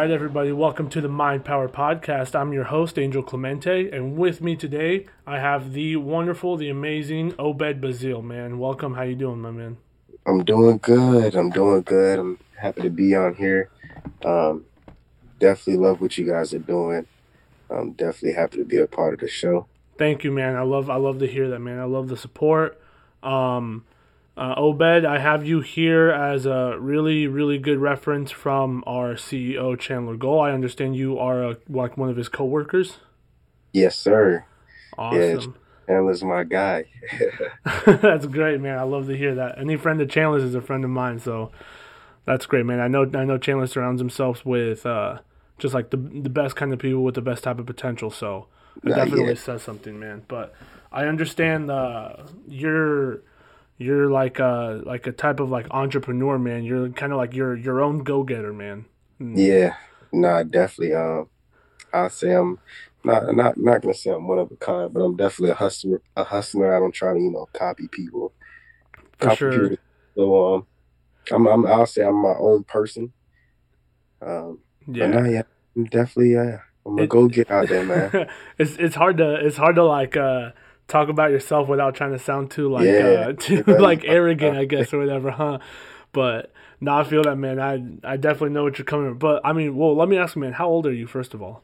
right, everybody, welcome to the Mind Power Podcast. I'm your host, Angel Clemente, and with me today, I have the wonderful, the amazing Obed Bazile, man. Welcome. How you doing, my man? I'm doing good. I'm happy to be on here. Definitely love what you guys are doing. I'm definitely happy to be a part of the show. Thank you, man. I love to hear that, man. I love the support. Obed, I have you here as a really, really good reference from our CEO, Chandler Goel. I understand you are like one of his coworkers. Yes, sir. Awesome. Yeah, Chandler's my guy. That's great, man. I love to hear that. Any friend of Chandler's is a friend of mine, so that's great, man. I know Chandler surrounds himself with just like the best kind of people with the best type of potential, so it definitely says something, man. But I understand you're like a type of like entrepreneur, man. You're kind of like your own go-getter, man. Yeah, no, definitely. I'll say I'm not gonna say I'm one of a kind, but I'm definitely a hustler. I don't try to copy people. For sure. So I'll say I'm my own person. I'm definitely I'm gonna go get out there, man. it's hard to like talk about yourself without trying to sound too like like arrogant, I guess, or whatever, huh? But no, I feel that, man. I definitely know what you're coming from. But I mean, well, let me ask you, man, how old are you, first of all?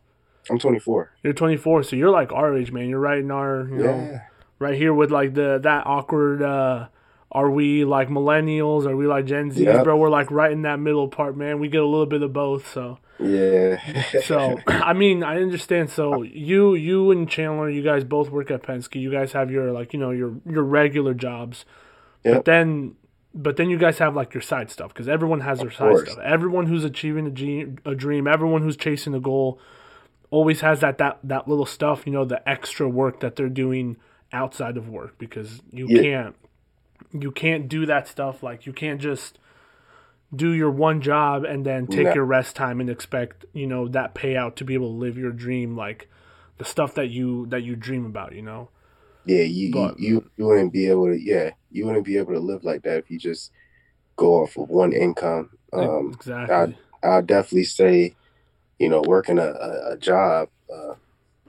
I'm 24. You're 24, so you're like our age, man. You're right in our right here with like that awkward are we like millennials? Are we like Gen Z? Yep. Bro, we're like right in that middle part, man. We get a little bit of both, so. Yeah. So, I mean, I understand. So, you and Chandler, you guys both work at Penske. You guys have your like, your regular jobs. Yep. But then you guys have like your side stuff, cuz everyone has their side stuff. Everyone who's achieving a dream, everyone who's chasing a goal always has that little stuff, the extra work that they're doing outside of work, because you can't do that stuff. Like, you can't just do your one job and then take your rest time and expect, that payout to be able to live your dream, like the stuff that you dream about, Yeah, you wouldn't be able to. Yeah, you wouldn't be able to live like that if you just go off of one income. Exactly. I'll definitely say, working a job,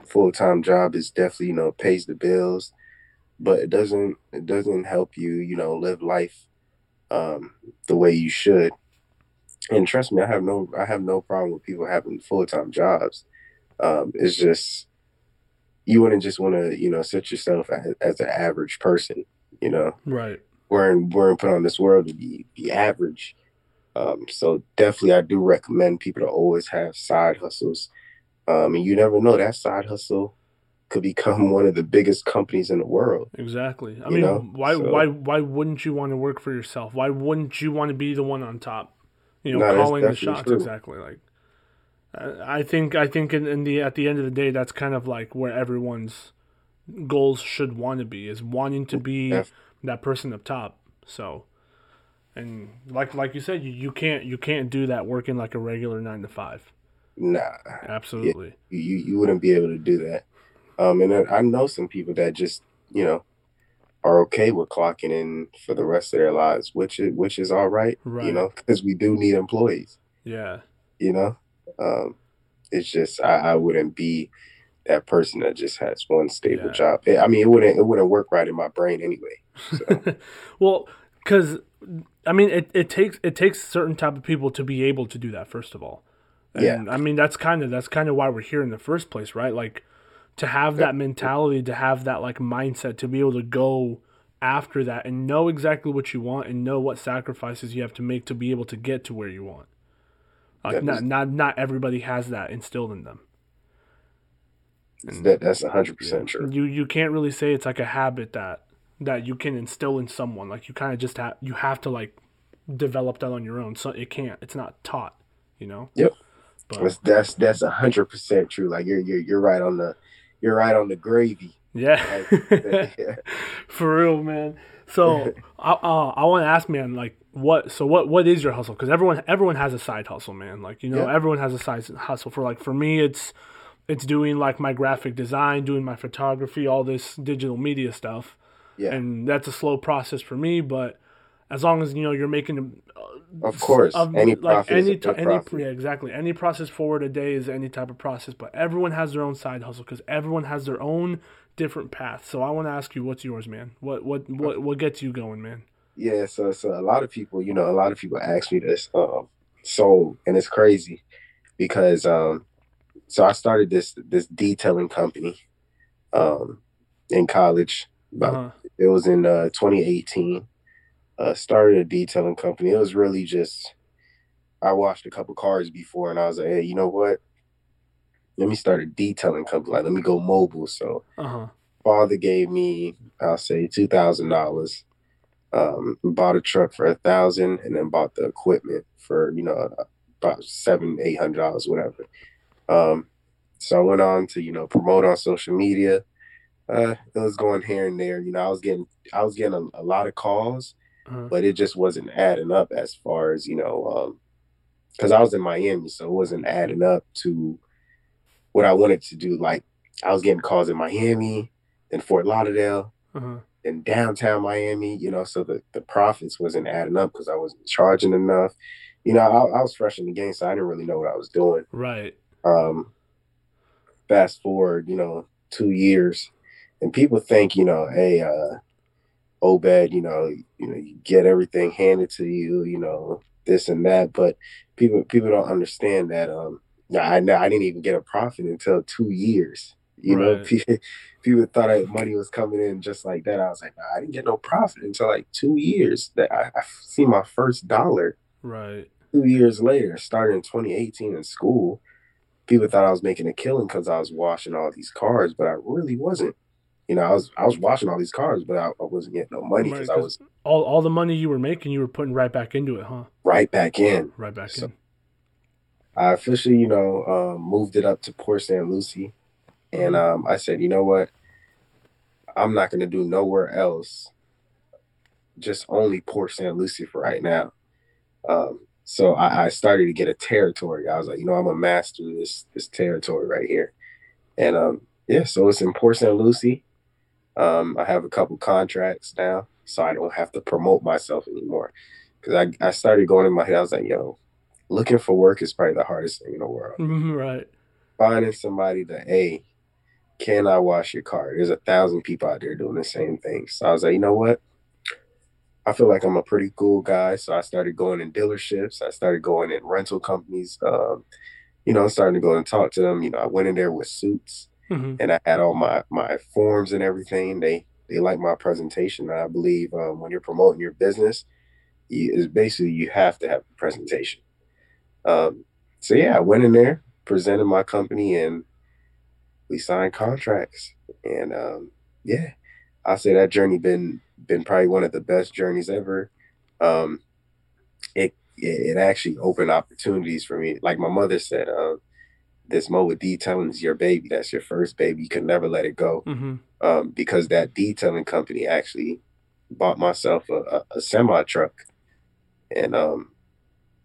full-time job is definitely pays the bills. But it doesn't help you, live life the way you should. And trust me, I have no problem with people having full-time jobs. It's just, you wouldn't just want to, set yourself as an average person, Right. We're put on this world to be average. So definitely I do recommend people to always have side hustles. And you never know, that side hustle could become one of the biggest companies in the world. Exactly. I mean, why wouldn't you want to work for yourself? Why wouldn't you want to be the one on top? Calling the shots. True. Exactly. Like, I think at the end of the day, that's kind of like where everyone's goals should want to be, is wanting to be that person up top. So, and like you said, you can't do that working like a regular 9-to-5. Nah. Absolutely. Yeah, you wouldn't be able to do that. And I know some people that just, are okay with clocking in for the rest of their lives, which is all right. Because we do need employees. Yeah. It's just I wouldn't be that person that just has one stable job. I mean, it wouldn't work right in my brain anyway. So. Well, because I mean, it takes certain type of people to be able to do that, first of all. And, I mean, that's kind of why we're here in the first place, right? Like, to have that mentality, to have that like mindset, to be able to go after that and know exactly what you want and know what sacrifices you have to make to be able to get to where you want. Like, not everybody has that instilled in them. That's 100% true. You can't really say it's like a habit that you can instill in someone. Like, you kind of just have to like develop that on your own. So it's not taught. Yep. But, that's 100% true. Like, you're right on the. You're right on the gravy. Yeah. For real, man. So I want to ask, man, like, what is your hustle? Because everyone has a side hustle, man. Like, everyone has a side hustle. For like, for me, it's doing like my graphic design, doing my photography, all this digital media stuff. Yeah. And that's a slow process for me, but as long as, you know, you're making... of course. Any process. Any process forward a day is any type of process, but everyone has their own side hustle because everyone has their own different path. So I want to ask you, what's yours, man? What gets you going, man? Yeah, so a lot of people, you know, ask me this. And it's crazy because so I started this detailing company in college. It was in 2018. Started a detailing company. It was really just, I washed a couple cars before and I was like, hey, you know what? Let me start a detailing company. Like, let me go mobile. So father gave me, I'll say $2,000, bought a truck for $1,000 and then bought the equipment for, you know, about $700-$800, whatever. So I went on to, you know, promote on social media. It was going here and there, you know, I was getting a lot of calls. But it just wasn't adding up as far as, you know, because I was in Miami, so it wasn't adding up to what I wanted to do. Like, I was getting calls in Miami, in Fort Lauderdale, in downtown Miami, you know, so the profits wasn't adding up because I wasn't charging enough. You know, I was fresh in the game, so I didn't really know what I was doing. Right. Fast forward, you know, 2 years, and people think, you know, hey, Obed, you know, you get everything handed to you, you know, this and that. But people don't understand that. I didn't even get a profit until 2 years. You know, people thought that money was coming in just like that. I was like, I didn't get no profit until like 2 years that I see my first dollar. Right. 2 years later, starting in 2018 in school, people thought I was making a killing because I was washing all these cars, but I really wasn't. You know, I was washing all these cars, but I wasn't getting no money because I was all the money you were making, you were putting right back into it, huh? Right back in. I officially, you know, moved it up to Port St. Lucie, and I said, you know what, I'm not gonna do nowhere else, just only Port St. Lucie for right now. So I started to get a territory. I was like, you know, I'm gonna master this territory right here, and yeah, so it's in Port St. Lucie. I have a couple contracts now, so I don't have to promote myself anymore. Because I started going in my head, I was like, yo, looking for work is probably the hardest thing in the world. Right. Finding somebody that, hey, can I wash your car? There's 1,000 people out there doing the same thing. So I was like, you know what? I feel like I'm a pretty cool guy. So I started going in dealerships. I started going in rental companies. You know, starting to go and talk to them. You know, I went in there with suits. And I had all my forms and everything. They like my presentation. And I believe when you're promoting your business, it's basically you have to have a presentation. So, yeah, I went in there, presented my company, and we signed contracts. And, yeah, I'll say that journey been probably one of the best journeys ever. It actually opened opportunities for me. Like my mother said, this mobile detailing is your baby. That's your first baby. You can never let it go. Because that detailing company actually bought myself a semi truck. And,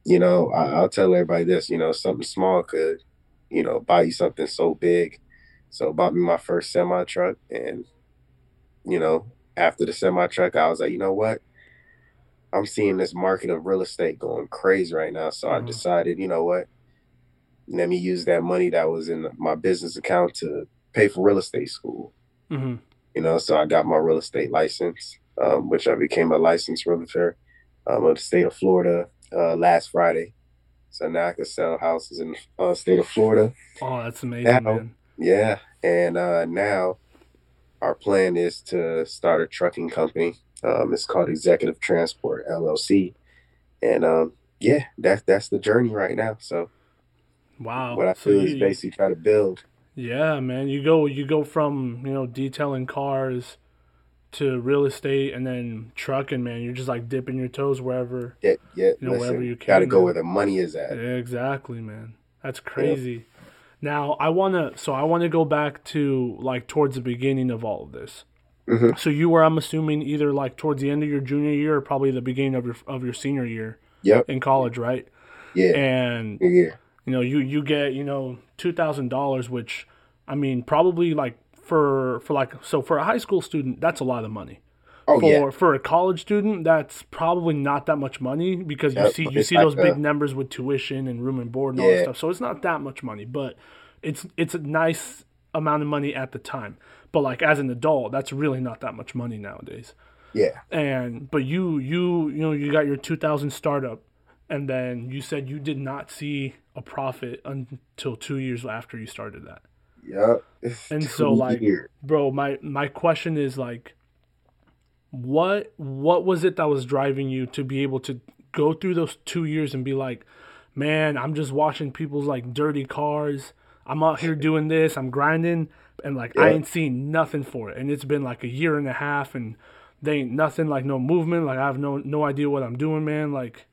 you know, I'll tell everybody this, you know, something small could, you know, buy you something so big. So bought me my first semi truck. And, you know, after the semi truck, I was like, you know what? I'm seeing this market of real estate going crazy right now. So I decided, you know what? Let me use that money that was in my business account to pay for real estate school. You know, so I got my real estate license, which I became a licensed realtor of the state of Florida last Friday. So now I can sell houses in the state of Florida. Oh, that's amazing, now, man. Yeah. And now our plan is to start a trucking company. It's called Executive Transport LLC. And yeah, that's the journey right now. So wow. What I feel is basically try to build. Yeah, man. You go from, you know, detailing cars to real estate and then trucking, man. You're just like dipping your toes wherever. Yeah. You know, wherever you can. Got to go where the money is at. Yeah, exactly, man. That's crazy. Yeah. Now, I want to go back to like towards the beginning of all of this. So you were, I'm assuming, either like towards the end of your junior year or probably the beginning of your senior year. Yep. In college, right? Yeah. And yeah. You know, you get, you know, $2,000, which, I mean, probably like for a high school student, that's a lot of money. For a college student, that's probably not that much money because you see those big numbers with tuition and room and board and all that stuff. So it's not that much money, but it's a nice amount of money at the time. But like as an adult, that's really not that much money nowadays. Yeah. But you know you got your 2000 startup, and then you said you did not see a profit until 2 years after you started that. Yep. And so like, bro, my question is like, what was it that was driving you to be able to go through those 2 years and be like, man, I'm just watching people's like dirty cars. I'm out here doing this. I'm grinding, and like I ain't seen nothing for it. And it's been like a year and a half, and they ain't nothing, like no movement. Like I have no idea what I'm doing, man. Like,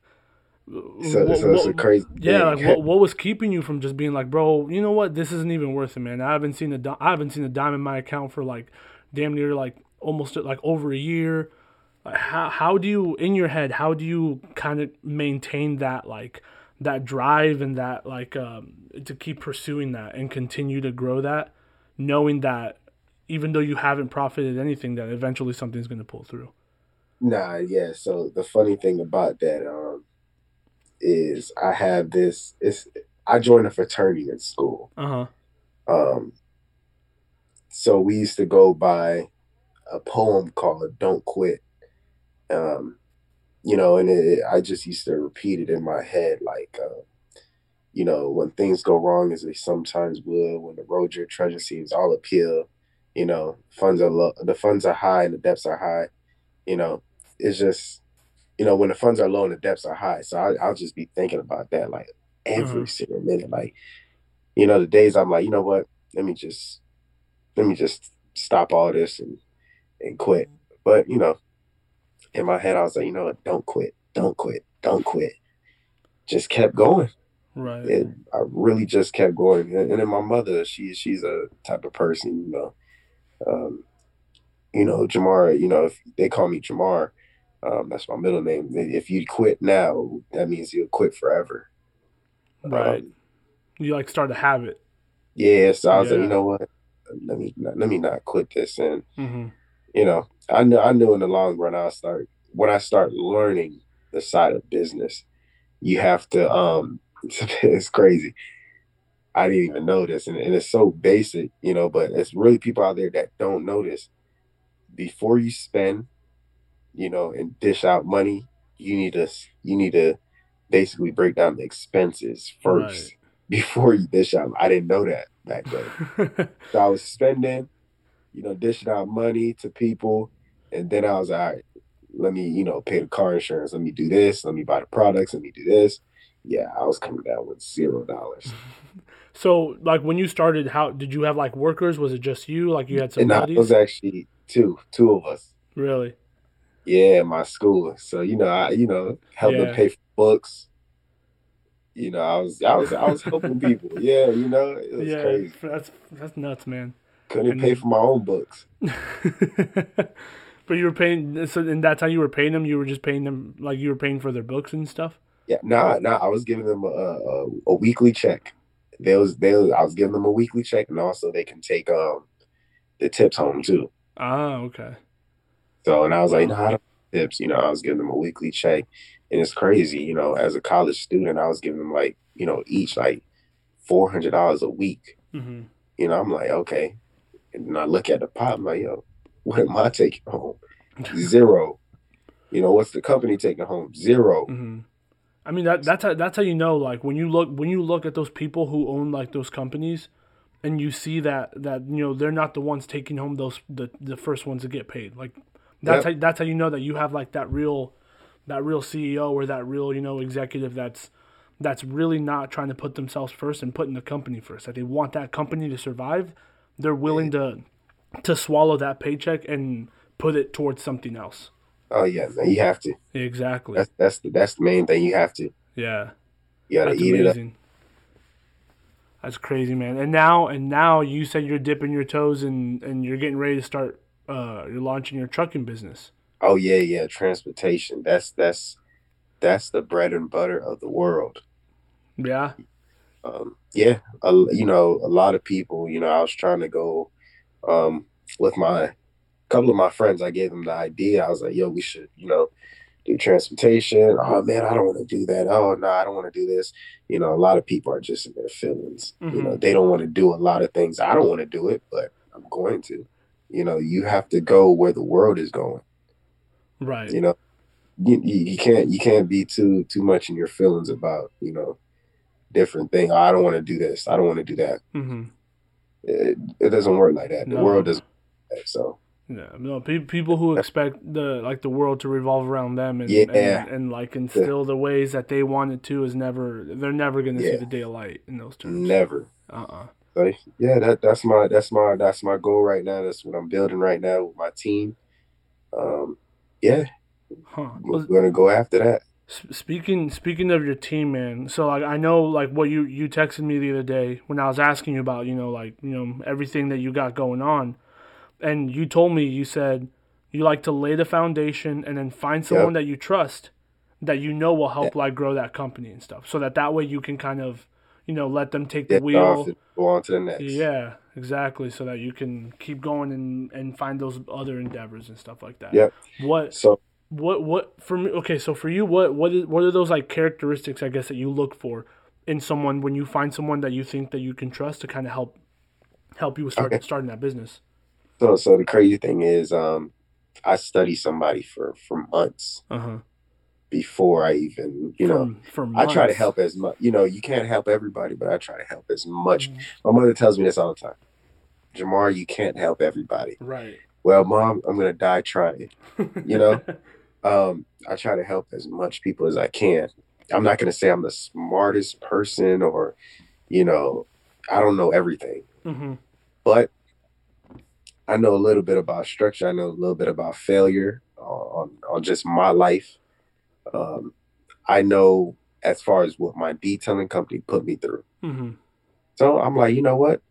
so crazy. Yeah, thing. Like what was keeping you from just being like, bro, you know what? This isn't even worth it, man. I haven't seen a dime in my account for like damn near like almost like over a year. Like how do you in your head? How do you kind of maintain that like that drive and that like to keep pursuing that and continue to grow that, knowing that even though you haven't profited anything, that eventually something's going to pull through? So the funny thing about that is I have this, I joined a fraternity at school. So we used to go by a poem called Don't Quit. You know, and I just used to repeat it in my head, like, you know, when things go wrong as they sometimes will, when the road your treasure seems all uphill, you know, funds are low, the funds are high and the depths are high. You know, it's just, you know, when the funds are low and the depths are high. So I'll just be thinking about that, like, every single minute. Like, you know, the days I'm like, you know what, let me just stop all this and quit. But, you know, in my head, I was like, you know what, don't quit. Just kept going. Right. And I really just kept going. And then my mother, she's a type of person, you know. You know, Jamar, you know, if they call me Jamar, that's my middle name. If you quit now, that means you'll quit forever. Right. You like start to have it. Yeah. So I was like, you know what, let me not quit this. And, you know, I knew in the long run, when I start learning the side of business, you have to, it's crazy. I didn't even know this. And it's so basic, you know, but it's really people out there that don't know this. Before you spend, you know, and dish out money, you need to basically break down the expenses first before you dish out. I didn't know that back then. So I was spending, you know, dishing out money to people. And then I was like, all right, let me, you know, pay the car insurance. Let me do this. Let me buy the products. Let me do this. Yeah, I was coming down with $0. So, like, when you started, how did you have like workers? Was it just you? Like, you had some buddies? It was actually two of us. Really? Yeah, my school. So, you know, I helped them pay for books. You know, I was helping people. Yeah, you know, it was crazy. That's nuts, man. Couldn't pay for my own books. But you were paying. So, and that's how you were paying them. You were just paying them like you were paying for their books and stuff. Yeah, I was giving them a weekly check. I was giving them a weekly check, and also they can take the tips home too. Ah, okay. So, and I was like, no, I don't have tips. You know, I was giving them a weekly check, and it's crazy. You know, as a college student, I was giving them like, you know, each like $400 a week. Mm-hmm. You know, I'm like, okay, and then I look at the pot, I'm like, yo, what am I taking home? $0. You know, what's the company taking home? $0. Mm-hmm. I mean that's how you know, like when you look at those people who own like those companies and you see that you know they're not the ones taking home the first ones to get paid. Like that's how you know that you have like that real CEO or that real, you know, executive that's really not trying to put themselves first and putting the company first. Like they want that company to survive. They're willing to swallow that paycheck and put it towards something else. Oh yeah, man, you have to. Exactly. That's the main thing. You have to. Yeah. You gotta eat it up. That's crazy, man. And now you said you're dipping your toes and you're getting ready to start. You're launching your trucking business. Oh yeah, transportation. That's the bread and butter of the world. Yeah. Yeah. You know, a lot of people. You know, I was trying to go, with my couple of my friends, I gave them the idea. I was like, yo, we should, you know, do transportation. Oh, man, I don't want to do that. Oh, no, I don't want to do this. You know, a lot of people are just in their feelings. Mm-hmm. You know, they don't want to do a lot of things. I don't want to do it, but I'm going to. You know, you have to go where the world is going. Right. You know, you can't be too much in your feelings about, you know, different thing. Oh, I don't want to do this. I don't want to do that. Mm-hmm. It doesn't work like that. The world doesn't work like that, so. Yeah, no, people who expect the world to revolve around them and instill the ways that they want it to they're never gonna see the daylight in those terms. Never. So, yeah, that's my goal right now. That's what I'm building right now with my team. We're gonna go after that. Speaking of your team, man. So I know what you texted me the other day when I was asking you about everything that you got going on. And you told me, you said, you like to lay the foundation and then find someone that you trust that you know will help grow that company and stuff. So that way you can kind of, let them take the wheel. Go on to the next. Yeah, exactly. So that you can keep going and find those other endeavors and stuff like that. Yeah. What are those characteristics, I guess, that you look for in someone when you find someone that you think that you can trust to kind of help you with starting that business? So the crazy thing is, I studied somebody for months before I even, I try to help as much. You can't help everybody, but I try to help as much. Mm-hmm. My mother tells me this all the time. Jamar, you can't help everybody. Right. Well, Mom, I'm going to die trying. I try to help as much people as I can. I'm not going to say I'm the smartest person or, I don't know everything. Mm-hmm. But I know a little bit about structure. I know a little bit about failure on just my life. I know as far as what my detailing company put me through. Mm-hmm. So I'm like, you know what?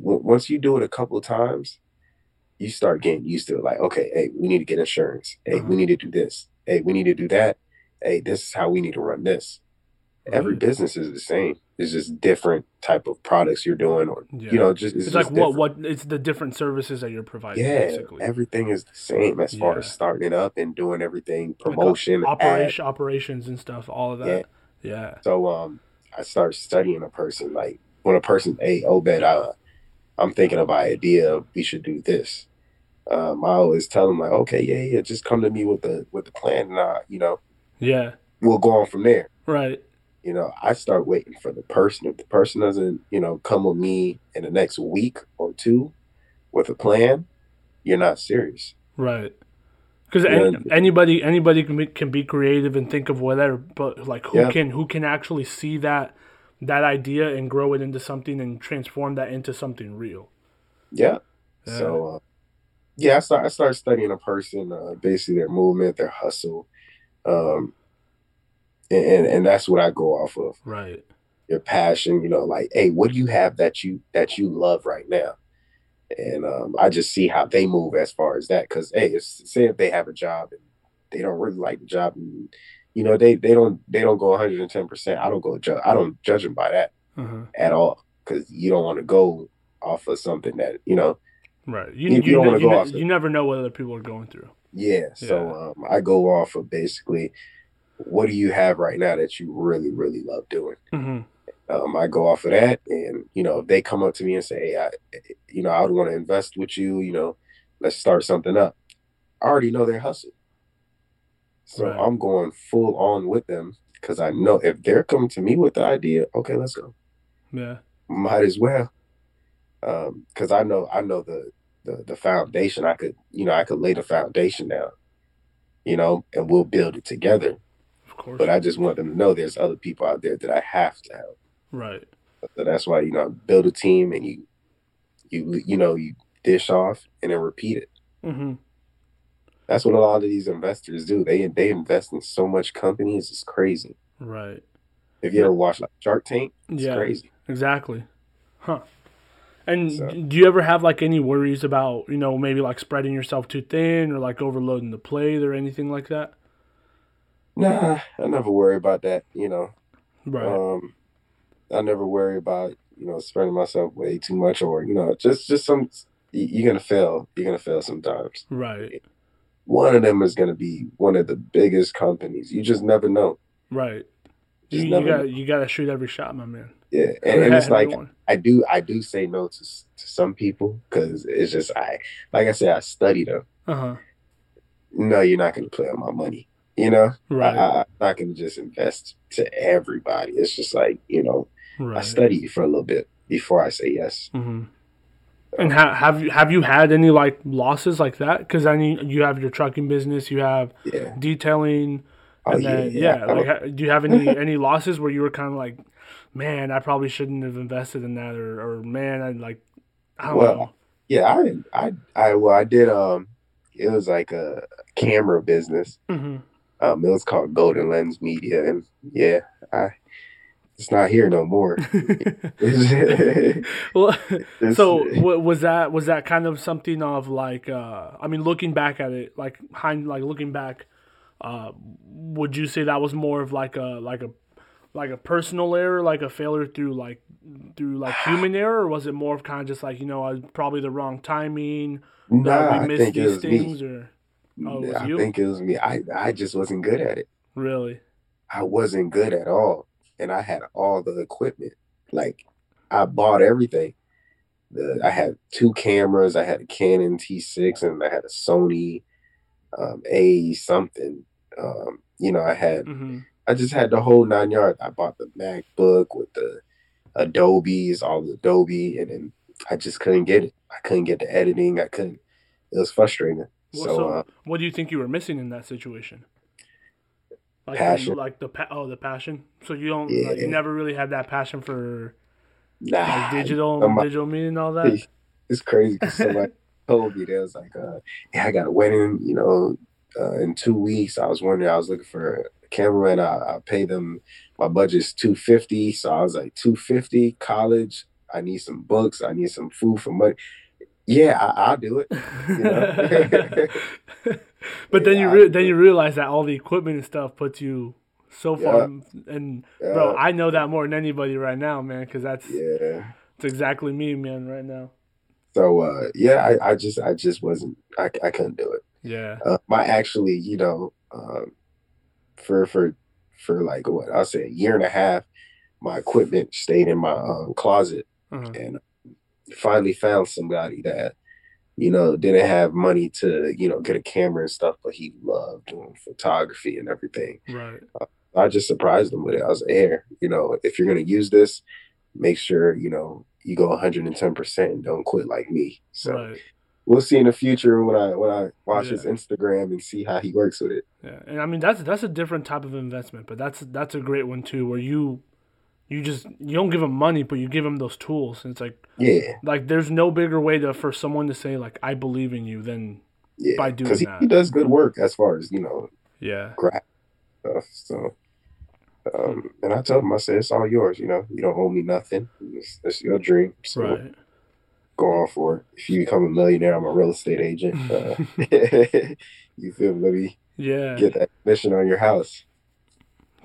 Once you do it a couple of times, you start getting used to it. Like, okay, hey, we need to get insurance. Hey, we need to do this. Hey, we need to do that. Hey, this is how we need to run this. Right. Every business is the same. It's just different type of products you're doing, or it's just what it's the different services that you're providing. Yeah, basically. Everything is the same as far as starting up and doing everything, promotion, operations and stuff, all of that. Yeah. So I started studying a person. Like when a person, hey, Obed, I'm thinking of an idea. We should do this. I always tell them like, okay, yeah, just come to me with the plan, and we'll go on from there. Right. I start waiting for the person. If the person doesn't, come with me in the next week or two with a plan, you're not serious. Right. Because anybody can be creative and think of whatever, but who can actually see that idea and grow it into something and transform that into something real. Yeah. So, I started studying a person, basically their movement, their hustle, And that's what I go off of. Right. Your passion, hey, what do you have that you love right now? And I just see how they move as far as that. Because, hey, say if they have a job and they don't really like the job, and, they don't go 110%. I don't judge them by that at all, because you don't want to go off of something that Right. You don't want to go off. You never know what other people are going through. Yeah. So I go off of basically, what do you have right now that you really, really love doing? Mm-hmm. I go off of that, and if they come up to me and say, "Hey, I would want to invest with you. Let's start something up." I already know their hustle, so right. I'm going full on with them because I know if they're coming to me with the idea, okay, let's go. Yeah, might as well, because I know the foundation. I could lay the foundation down, and we'll build it together. Course. But I just want them to know there's other people out there that I have to help. Right. So that's why build a team and you dish off and then repeat it. Mm-hmm. That's what a lot of these investors do. They invest in so much companies, it's crazy. Right. If you ever watch Shark Tank, it's crazy. Exactly. Huh. And so, do you ever have any worries about maybe spreading yourself too thin or overloading the plate or anything like that? Nah, I never worry about that, Right. I never worry about, spreading myself way too much or, just some, you're going to fail. You're going to fail sometimes. Right. One of them is going to be one of the biggest companies. You just never know. Right. You got to shoot every shot, my man. Yeah. And it's like, I do say no to some people because it's just, like I said, I study them. Uh-huh. No, you're not going to play on my money. You know, right. I'm not going to just invest to everybody. It's just like, you know, right. I study for a little bit before I say yes. Mm-hmm. And have you had any like losses like that? Because I mean, you have your trucking business, you have detailing, and do you have any losses where you were kind of like, man, I probably shouldn't have invested in that, or man, I don't know. Yeah, I did. It was like a camera business. Mm-hmm. It was called Golden Lens Media, and it's not here no more. Well, so was that kind of something of like, I mean, looking back at it, would you say that was more of like a personal error, like a failure through human error, or was it more of kind of just like, you know, probably the wrong timing? Nah, I think it was me. I think it was me. I just wasn't good at it. Really? I wasn't good at all. And I had all the equipment. Like, I bought everything. I had two cameras. I had a Canon T6 and I had a Sony A something. You know, I had, mm-hmm. I just had the whole 9 yards. I bought the MacBook with the Adobes, all the Adobe. And then I just couldn't get it. I couldn't get the editing. It was frustrating. Well, so what do you think you were missing in that situation? Like passion. The passion. So you don't you never really had that passion for digital media and all that? It's crazy because somebody told me, they was like, I got a wedding, you know, in 2 weeks. I was looking for a cameraman. I paid them, my budget's $250. So I was like, $250, college, I need some books, I need some food for money. Yeah, I'll do it. You know? But then you realize that all the equipment and stuff puts you so far. Yeah. And bro, I know that more than anybody right now, man, because it's exactly me, man, right now. So I just wasn't. I couldn't do it. Yeah. I actually, you know, for like what I'll say a year and a half, my equipment stayed in my closet, uh-huh. and finally found somebody that, you know, didn't have money to, you know, get a camera and stuff, but he loved doing photography and everything. Right. I just surprised him with it. I was like, here, you know, if you're going to use this, make sure, you know, you go 110% and don't quit like me. So we'll see in the future when I watch his Instagram and see how he works with it. Yeah. And I mean, that's a different type of investment, but that's a great one too, where you don't give them money, but you give them those tools. And it's like, there's no bigger way for someone to say, like, I believe in you than by doing that. Because he does good work as far as, you know, graphic stuff. So, and I told him, I said, it's all yours, you know, you don't owe me nothing. It's your dream. So go on for it. If you become a millionaire, I'm a real estate agent. You feel me? Let me get that commission on your house.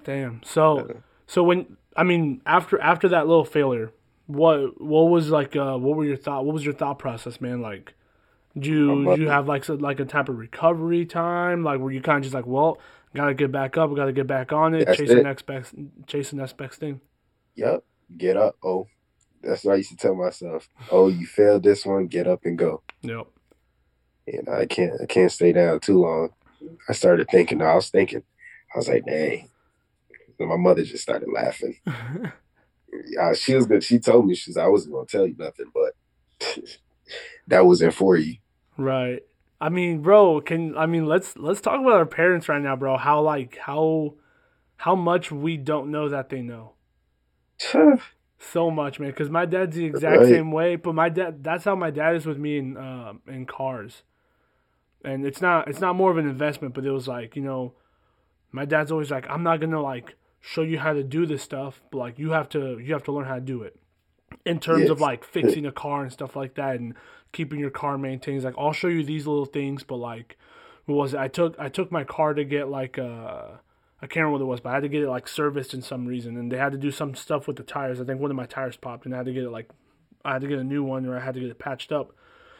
Damn. So when... I mean, after that little failure, what was your thought process, man? Like, did you have like a type of recovery time? Like, were you kind of just like, well, gotta get back up, gotta get back on it, chase the next best thing. Yep, get up. Oh, that's what I used to tell myself. Oh, you failed this one, get up and go. Yep. And I can't stay down too long. I was like, dang. And my mother just started laughing. She was good. She told me, I wasn't going to tell you nothing, but that wasn't for you. Right. I mean, bro, let's talk about our parents right now, bro. How much we don't know that they know. So much, man. Because my dad's the exact same way, but that's how my dad is with me in cars. And it's not more of an investment, but it was like, you know, my dad's always like, I'm not going to like, show you how to do this stuff, but like you have to learn how to do it in terms of like fixing a car and stuff like that and keeping your car maintained. Like, I'll show you these little things, but like, what was it? I took my car to get like I can't remember what it was, but I had to get it like serviced in some reason, and they had to do some stuff with the tires. I think one of my tires popped and I had to get a new one, or I had to get it patched up.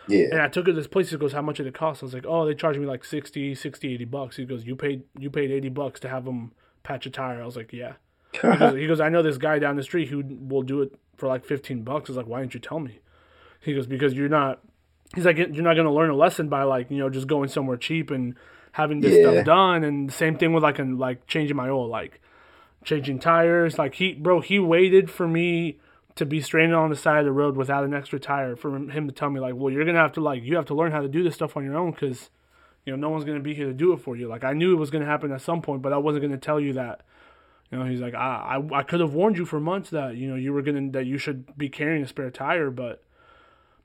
Yeah. And I took her to this place. He goes, how much did it cost? I was like, oh, they charged me like $60, $80. He goes, you paid $80 to have them patch a tire. I was like, yeah. He goes, I know this guy down the street who will do it for like $15. I was like, why didn't you tell me? He goes, because you're not. He's like, you're not going to learn a lesson by like, you know, just going somewhere cheap and having this stuff done. And same thing with like changing my oil, like changing tires. Like he waited for me to be stranded on the side of the road without an extra tire for him to tell me like, well, you're going to have to like, you have to learn how to do this stuff on your own. Cause you know, no one's going to be here to do it for you. Like I knew it was going to happen at some point, but I wasn't going to tell you that. You know, he's like, I could have warned you for months that, you know, that you should be carrying a spare tire, but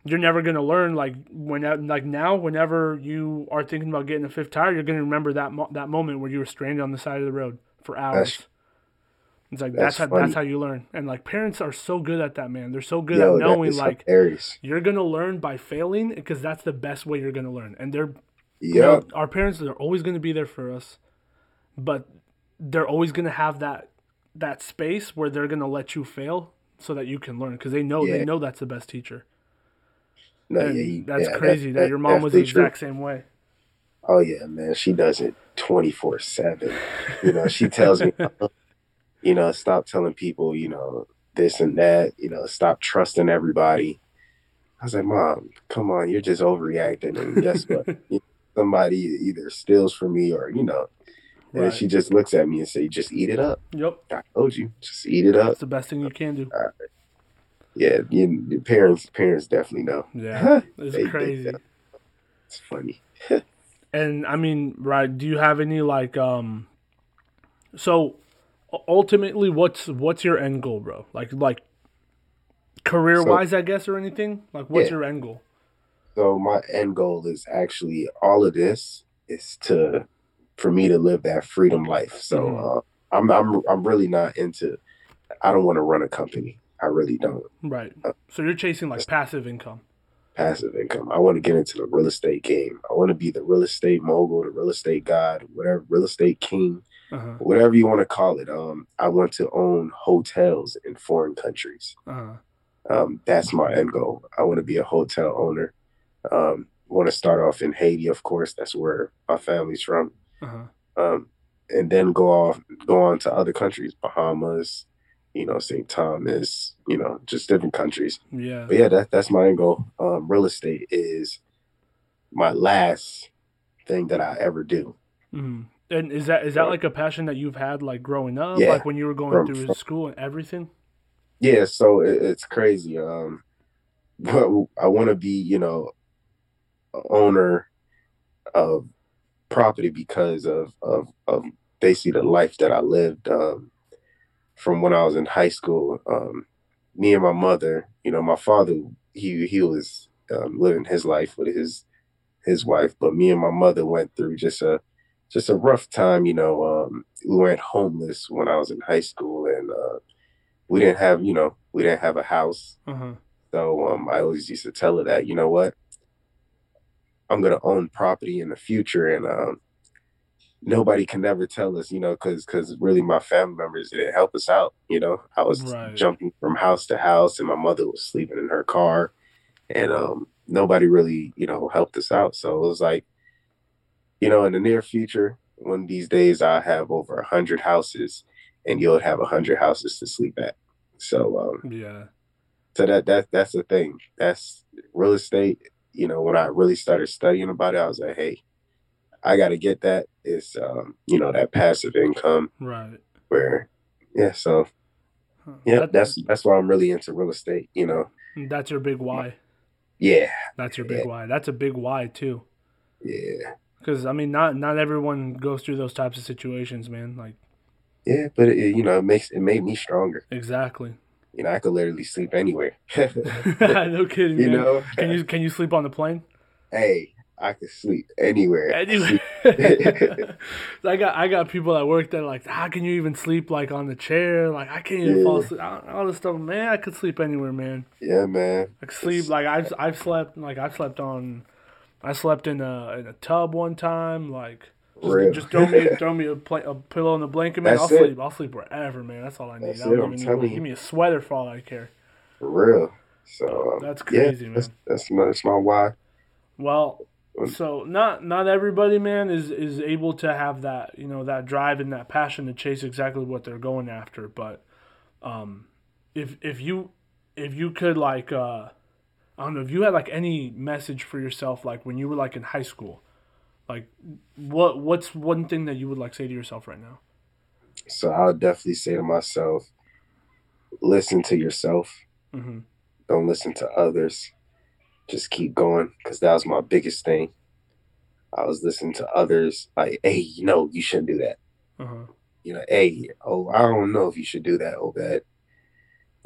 you're never going to learn, whenever you are thinking about getting a fifth tire, you're going to remember that moment where you were stranded on the side of the road for hours. It's like, that's how you learn. And, like, parents are so good at that, man. They're so good at knowing, like, hilarious. You're going to learn by failing because that's the best way you're going to learn. And they're you know, our parents are always going to be there for us, but they're always going to have that space where they're going to let you fail so that you can learn because they know that's the best teacher. No, that's crazy that your mom was the exact same way. Oh, yeah, man. She does it 24/7. You know, she tells me, you know, stop telling people, you know, this and that, you know, stop trusting everybody. I was like, Mom, come on, you're just overreacting. And guess what? Somebody either steals from me or, you know, and right. She just looks at me and say, just eat it up. Yep. I told you, just eat it up. That's the best thing you can do. Yeah, your parents definitely know. Yeah, it's crazy. It's funny. And, I mean, right, do you have any, like, so, ultimately, what's your end goal, bro? Like career-wise, I guess, or anything? Like, what's your end goal? So, my end goal is actually all of this is for me to live that freedom life. So, I'm really not into, I don't want to run a company. I really don't. Right. So you're chasing like passive income. Passive income. I want to get into the real estate game. I want to be the real estate mogul, the real estate god, whatever, real estate king, whatever you want to call it. I want to own hotels in foreign countries. That's my end goal. I want to be a hotel owner. Want to start off in Haiti, of course. That's where my family's from. And then go on to other countries, Bahamas, you know, St. Thomas, you know, just different countries. Yeah. But yeah, that's my end goal. Real estate is my last thing that I ever do. And is that like a passion that you've had like growing up, like when you were going through school and everything? Yeah. So it's crazy. But I want to be, you know, owner of property because of basically the life that I lived. From when I was in high school, me and my mother, you know, my father, he was living his life with his wife, but me and my mother went through just a rough time. You know, we went homeless when I was in high school, and we didn't have a house. So I always used to tell her that, you know what, I'm gonna own property in the future, and nobody can ever tell us, you know, because really my family members didn't help us out. You know, I was jumping from house to house and my mother was sleeping in her car and nobody really, you know, helped us out. So it was like, you know, in the near future, one of these days I have over 100 houses and you'll have 100 houses to sleep at. So, so that's the thing. That's real estate. You know, when I really started studying about it, I was like, hey, I got to get that. It's, you know, that passive income. Right. Where, yeah, so, yeah, that's why I'm really into real estate, you know. That's your big why. Yeah. That's your big why. That's a big why, too. Yeah. Because, I mean, not everyone goes through those types of situations, man. Like. Yeah, but, it, you know, it made me stronger. Exactly. You know, I could literally sleep anywhere. No kidding, you man. Know? Can you sleep on the plane? Hey. I could sleep anywhere. So I got people at work that are like, how can you even sleep like on the chair? Like I can't even fall asleep. All this stuff, man. I could sleep anywhere, man. Yeah, man. I could sleep like I slept in a tub one time. Like just throw me a pillow and a blanket, man. I'll sleep wherever, man. That's all I need. Give me a sweater for all I care. For real. So that's crazy, man. That's my why. Well, so not everybody, man, is able to have that, you know, that drive and that passion to chase exactly what they're going after. But if you could, like, I don't know, if you had, like, any message for yourself, like, when you were, like, in high school, like, what's one thing that you would, like, say to yourself right now? So I would definitely say to myself, listen to yourself. Mm-hmm. Don't listen to others. Just keep going, because that was my biggest thing. I was listening to others, like, hey, you know, you shouldn't do that. Uh-huh. You know, hey, oh, I don't know if you should do that, Obed.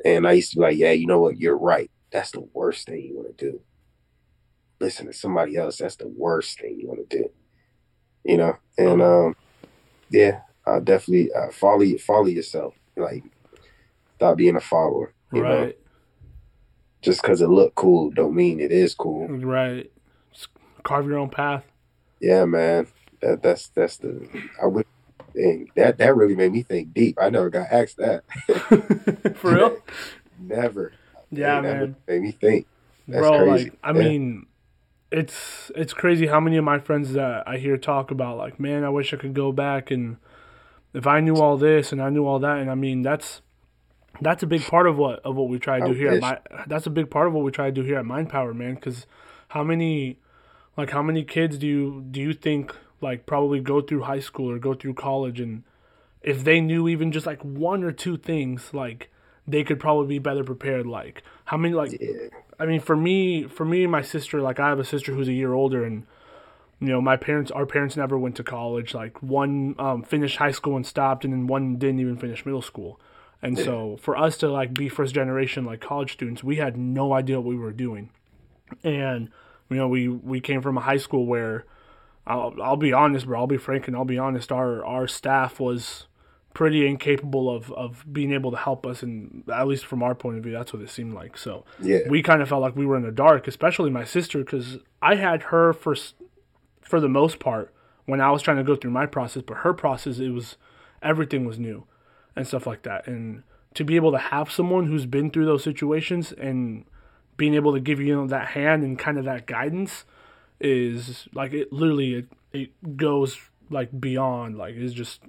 And I used to be like, yeah, you know what, you're right. That's the worst thing you want to do. Listen to somebody else. That's the worst thing you want to do. You know, and yeah, I'll definitely follow yourself. Like, stop being a follower. You right. Know? Just because it look cool don't mean it is cool. Right. Just carve your own path. Yeah, man. That's the I would think that really made me think deep. I never got asked that. For real? Never. Yeah, man. Made me think. That's bro, crazy. Like, I mean, it's crazy how many of my friends that I hear talk about, like, man, I wish I could go back, and if I knew all this and I knew all that. And I mean, that's a big part of what we try to do here. That's a big part of what we try to do here at Mind Power, man. Because how many kids do you think, like, probably go through high school or go through college, and if they knew even just, like, one or two things, like, they could probably be better prepared. Like, how many, like, yeah. I mean, for me and my sister, like, I have a sister who's a year older, and, you know, our parents never went to college. Like, one finished high school and stopped, and then one didn't even finish middle school. And so for us to, like, be first generation, like, college students, we had no idea what we were doing. And, you know, we came from a high school where, I'll be honest, bro, I'll be frank and I'll be honest, our staff was pretty incapable of being able to help us, and at least from our point of view, that's what it seemed like. So we kind of felt like we were in the dark, especially my sister, because I had her for the most part when I was trying to go through my process, but her process, it was, everything was new and stuff like that. And to be able to have someone who's been through those situations and being able to give you, you know, that hand and kind of that guidance is, like, it literally it goes, like, beyond, like, it's just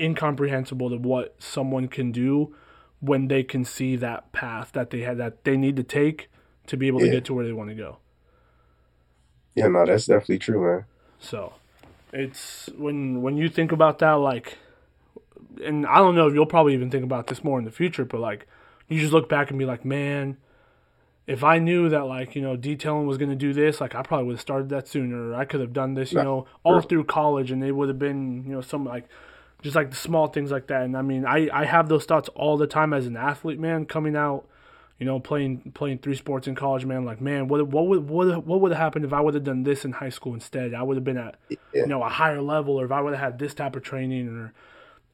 incomprehensible to what someone can do when they can see that path that they had, that they need to take to be able to get to where they want to go. Yeah, no, that's definitely true, man. So it's when you think about that, like, and I don't know if you'll probably even think about this more in the future, but, like, you just look back and be like, man, if I knew that, like, you know, detailing was going to do this, like, I probably would have started that sooner. Or I could have done this, you know, all through college, and it would have been, you know, some, like, just, like, the small things like that. And I mean, I have those thoughts all the time as an athlete, man, coming out, you know, playing three sports in college, man. Like, man, what would have happened if I would have done this in high school instead? I would have been at, you know, a higher level, or if I would have had this type of training, or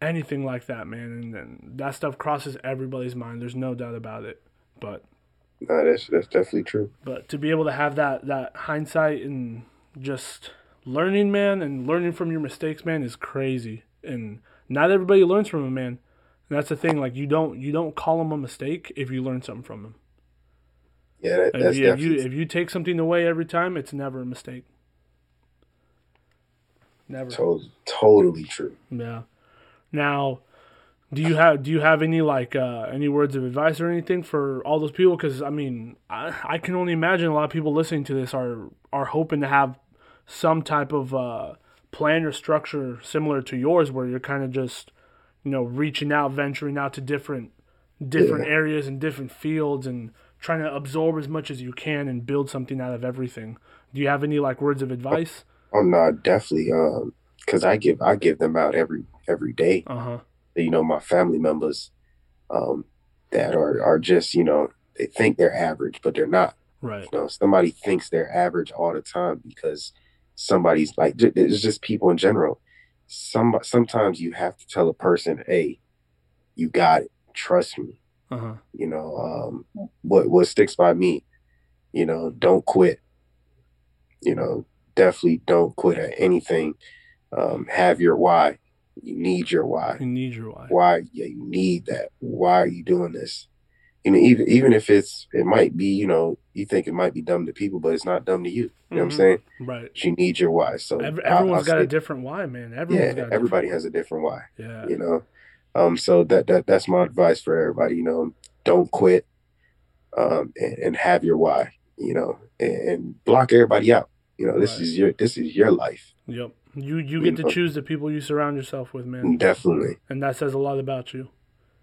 anything like that, man. And that stuff crosses everybody's mind. There's no doubt about it. But no, that's definitely true. But to be able to have that hindsight and just learning, man, and learning from your mistakes, man, is crazy. And not everybody learns from them, man. And that's the thing. Like, you don't call them a mistake if you learn something from them. Yeah, that's definitely. If you take something away every time, it's never a mistake. Never. Totally true. Yeah. Now, do you have any, like, any words of advice or anything for all those people? Because, I mean, I can only imagine a lot of people listening to this are hoping to have some type of plan or structure similar to yours, where you're kind of just, you know, reaching out, venturing out to different areas and different fields, and trying to absorb as much as you can and build something out of everything. Do you have any, like, words of advice? Oh, no, definitely. Because I give them out every day. Uh-huh. You know, my family members that are just, you know, they think they're average, but they're not. Right. You know, somebody thinks they're average all the time because somebody's like, it's just people in general. Sometimes you have to tell a person, hey, you got it. Trust me. Uh-huh. You know, what sticks by me, you know, don't quit. You know, definitely don't quit at anything. Have your why. You need your why. You need your why. Why? Yeah, you need that. Why are you doing this? you know, even if it might be, you know, you think it might be dumb to people, but it's not dumb to you. You know what I'm saying? Right. You need your why. So everyone's got a different why, man. Everybody has a different why. Yeah. You know, so that's my advice for everybody. You know, don't quit, and have your why. You know, and block everybody out. You know, this is your life. Yep. You get to choose the people you surround yourself with, man. Definitely. And that says a lot about you.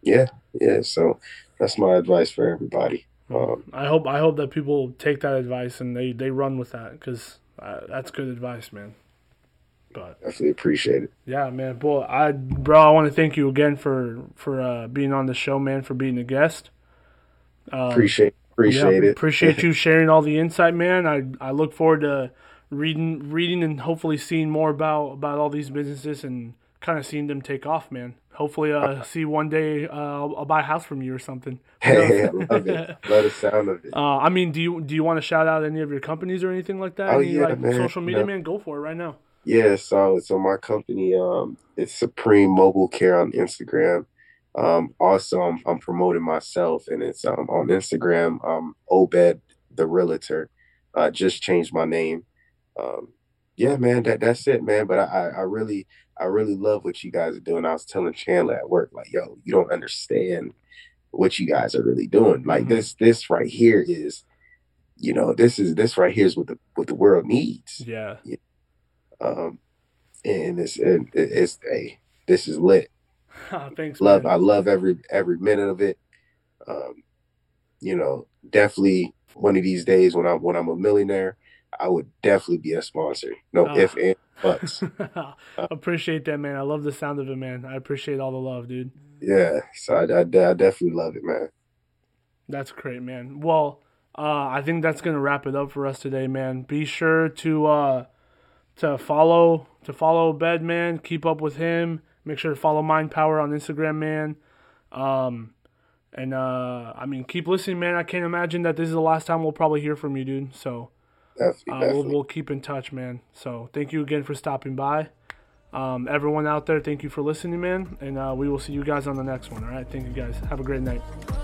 Yeah. Yeah. So that's my advice for everybody. I hope that people take that advice and they run with that, because that's good advice, man. But definitely appreciate it. Yeah, man. Well, I want to thank you again for being on the show, man, for being a guest. Appreciate it. Appreciate you sharing all the insight, man. I look forward to reading and hopefully seeing more about all these businesses and kind of seeing them take off, man. Hopefully see one day I'll buy a house from you or something. Hey, I love it. Love the sound of it. I mean, do you want to shout out any of your companies or anything like that? Man. Social media, man, go for it right now. Yeah, so my company, it's Supreme Mobile Care on Instagram. Also, I'm promoting myself, and it's on Instagram, Obed the Realtor. Just changed my name. Yeah, man, that's it, man. But I really love what you guys are doing. I was telling Chandler at work, like, yo, you don't understand what you guys are really doing. Like this right here is, you know, this right here is what the world needs. Yeah. And it's this is lit. Thanks. I love every minute of it. You know, definitely one of these days when I'm a millionaire, I would definitely be a sponsor. No ifs, ands, buts. Appreciate that, man. I love the sound of it, man. I appreciate all the love, dude. Yeah, so I definitely love it, man. That's great, man. Well, I think that's gonna wrap it up for us today, man. Be sure to follow Obed, man. Keep up with him. Make sure to follow Mind Power on Instagram, man. I mean, keep listening, man. I can't imagine that this is the last time we'll probably hear from you, dude. So. We'll keep in touch, man. So thank you again for stopping by. Everyone out there, thank you for listening, man. And we will see you guys on the next one. All right, thank you guys. Have a great night.